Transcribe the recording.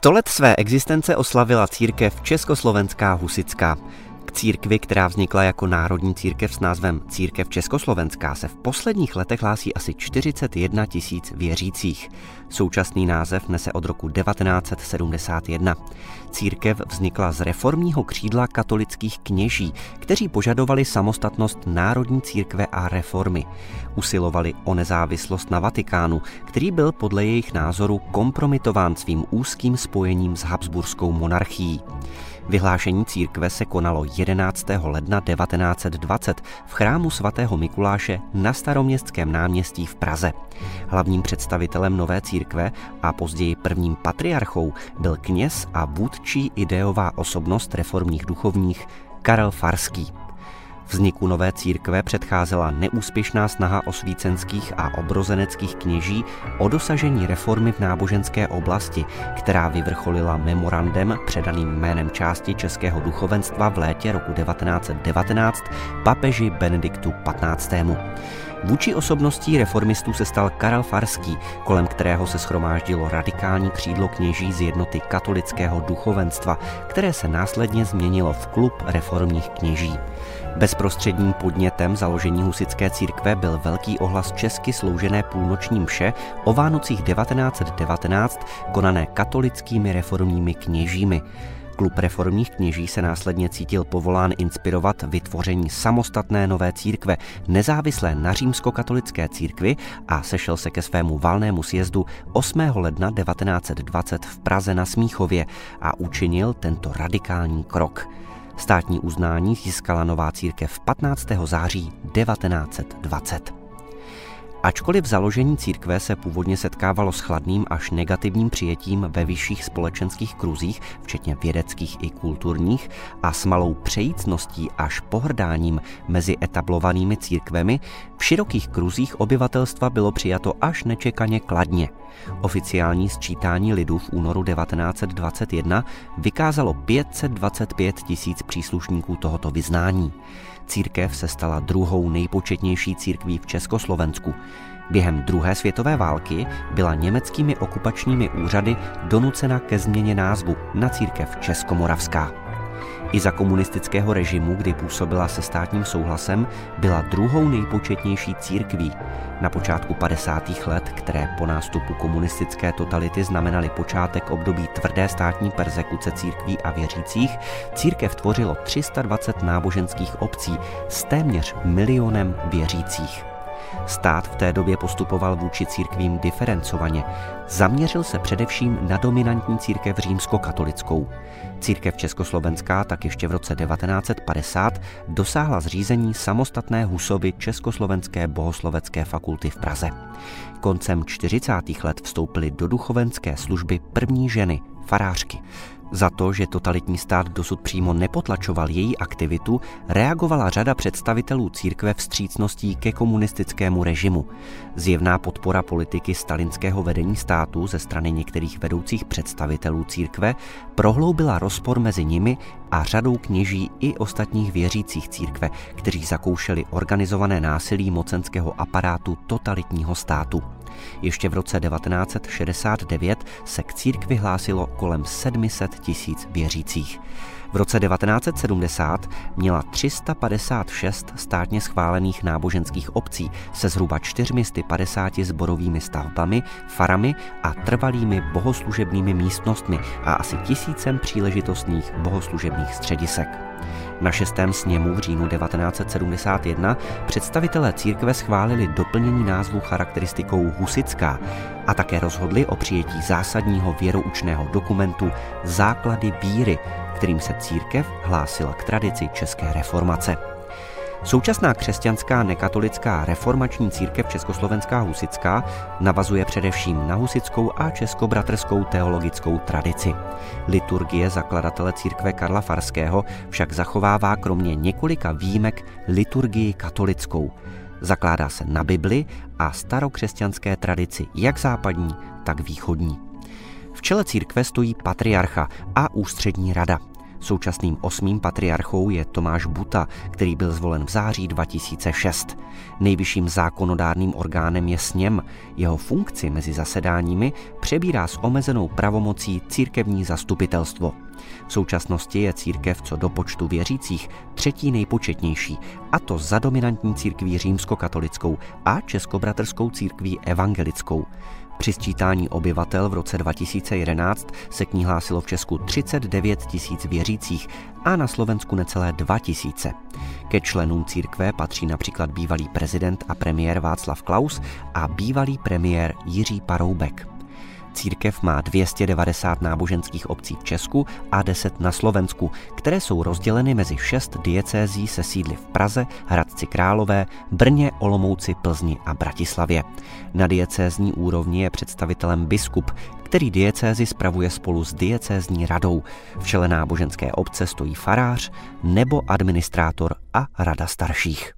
100 let své existence oslavila církev československá husitská. K církvi, která vznikla jako národní církev s názvem Církev československá, se v posledních letech hlásí asi 41 tisíc věřících. Současný název nese od roku 1971. Církev vznikla z reformního křídla katolických kněží, kteří požadovali samostatnost národní církve a reformy. Usilovali o nezávislost na Vatikánu, který byl podle jejich názoru kompromitován svým úzkým spojením s habsburskou monarchií. Vyhlášení církve se konalo 11. ledna 1920 v chrámu svatého Mikuláše na Staroměstském náměstí v Praze. Hlavním představitelem nové církve a později prvním patriarchou byl kněz a vůdčí ideová osobnost reformních duchovních Karel Farský. Vzniku nové církve předcházela neúspěšná snaha osvícenských a obrozeneckých kněží o dosažení reformy v náboženské oblasti, která vyvrcholila memorandem předaným jménem části českého duchovenstva v létě roku 1919 papeži Benediktu XV. Vůči osobností reformistů se stal Karel Farský, kolem kterého se shromáždilo radikální křídlo kněží z jednoty katolického duchovenstva, které se následně změnilo v klub reformních kněží. Bezprostředním podnětem založení husitské církve byl velký ohlas česky sloužené půlnoční mše o Vánocích 1919, konané katolickými reformními kněžími. Klub reformních kněží se následně cítil povolán inspirovat vytvoření samostatné nové církve, nezávislé na římskokatolické církvi, a sešel se ke svému valnému sjezdu 8. ledna 1920 v Praze na Smíchově a učinil tento radikální krok. Státní uznání získala nová církev 15. září 1920. Ačkoliv založení církve se původně setkávalo s chladným až negativním přijetím ve vyšších společenských kruzích, včetně vědeckých i kulturních, a s malou přejícností až pohrdáním mezi etablovanými církvemi, v širokých kruzích obyvatelstva bylo přijato až nečekaně kladně. Oficiální sčítání lidu v únoru 1921 vykázalo 525 tisíc příslušníků tohoto vyznání. Církev se stala druhou nejpočetnější církví v Československu. Během druhé světové války byla německými okupačními úřady donucena ke změně názvu na Církev českomoravská. I za komunistického režimu, kdy působila se státním souhlasem, byla druhou nejpočetnější církví. Na počátku 50. let, které po nástupu komunistické totality znamenaly počátek období tvrdé státní perzekuce církví a věřících, církev tvořilo 320 náboženských obcí s téměř 1 milionem věřících. Stát v té době postupoval vůči církvím diferencovaně. Zaměřil se především na dominantní církev římskokatolickou. Církev československá tak ještě v roce 1950 dosáhla zřízení samostatné Husovy Československé bohoslovecké fakulty v Praze. Koncem 40. let vstoupily do duchovenské služby první ženy, farářky. Za to, že totalitní stát dosud přímo nepotlačoval její aktivitu, reagovala řada představitelů církve vstřícností ke komunistickému režimu. Zjevná podpora politiky stalinského vedení státu ze strany některých vedoucích představitelů církve prohloubila rozpor mezi nimi a řadou kněží i ostatních věřících církve, kteří zakoušeli organizované násilí mocenského aparátu totalitního státu. Ještě v roce 1969 se k církvi hlásilo kolem 700 tisíc věřících. V roce 1970 měla 356 státně schválených náboženských obcí se zhruba 450 sborovými stavbami, farami a trvalými bohoslužebnými místnostmi a asi 1000 příležitostných bohoslužebných středisek. Na 6. sněmu v říjnu 1971 představitelé církve schválili doplnění názvu charakteristikou husitská a také rozhodli o přijetí zásadního věroučného dokumentu Základy víry, kterým se církev hlásila k tradici české reformace. Současná křesťanská nekatolická reformační církev československá husitská navazuje především na husitskou a českobratrskou teologickou tradici. Liturgie zakladatele církve Karla Farského však zachovává kromě několika výjimek liturgii katolickou. Zakládá se na Bibli a starokřesťanské tradici jak západní, tak východní. V čele církve stojí patriarcha a ústřední rada. Současným 8. patriarchou je Tomáš Buta, který byl zvolen v září 2006. Nejvyšším zákonodárným orgánem je sněm. Jeho funkci mezi zasedáními přebírá s omezenou pravomocí církevní zastupitelstvo. V současnosti je církev co do počtu věřících třetí nejpočetnější, a to za dominantní církví římskokatolickou a českobratrskou církví evangelickou. Při sčítání obyvatel v roce 2011 se k ní hlásilo v Česku 39 000 věřících a na Slovensku necelé 2 000. Ke členům církve patří například bývalý prezident a premiér Václav Klaus a bývalý premiér Jiří Paroubek. Církev má 290 náboženských obcí v Česku a 10 na Slovensku, které jsou rozděleny mezi 6 diecézí se sídly v Praze, Hradci Králové, Brně, Olomouci, Plzni a Bratislavě. Na diecézní úrovni je představitelem biskup, který diecézi spravuje spolu s diecézní radou. V čele náboženské obce stojí farář nebo administrátor a rada starších.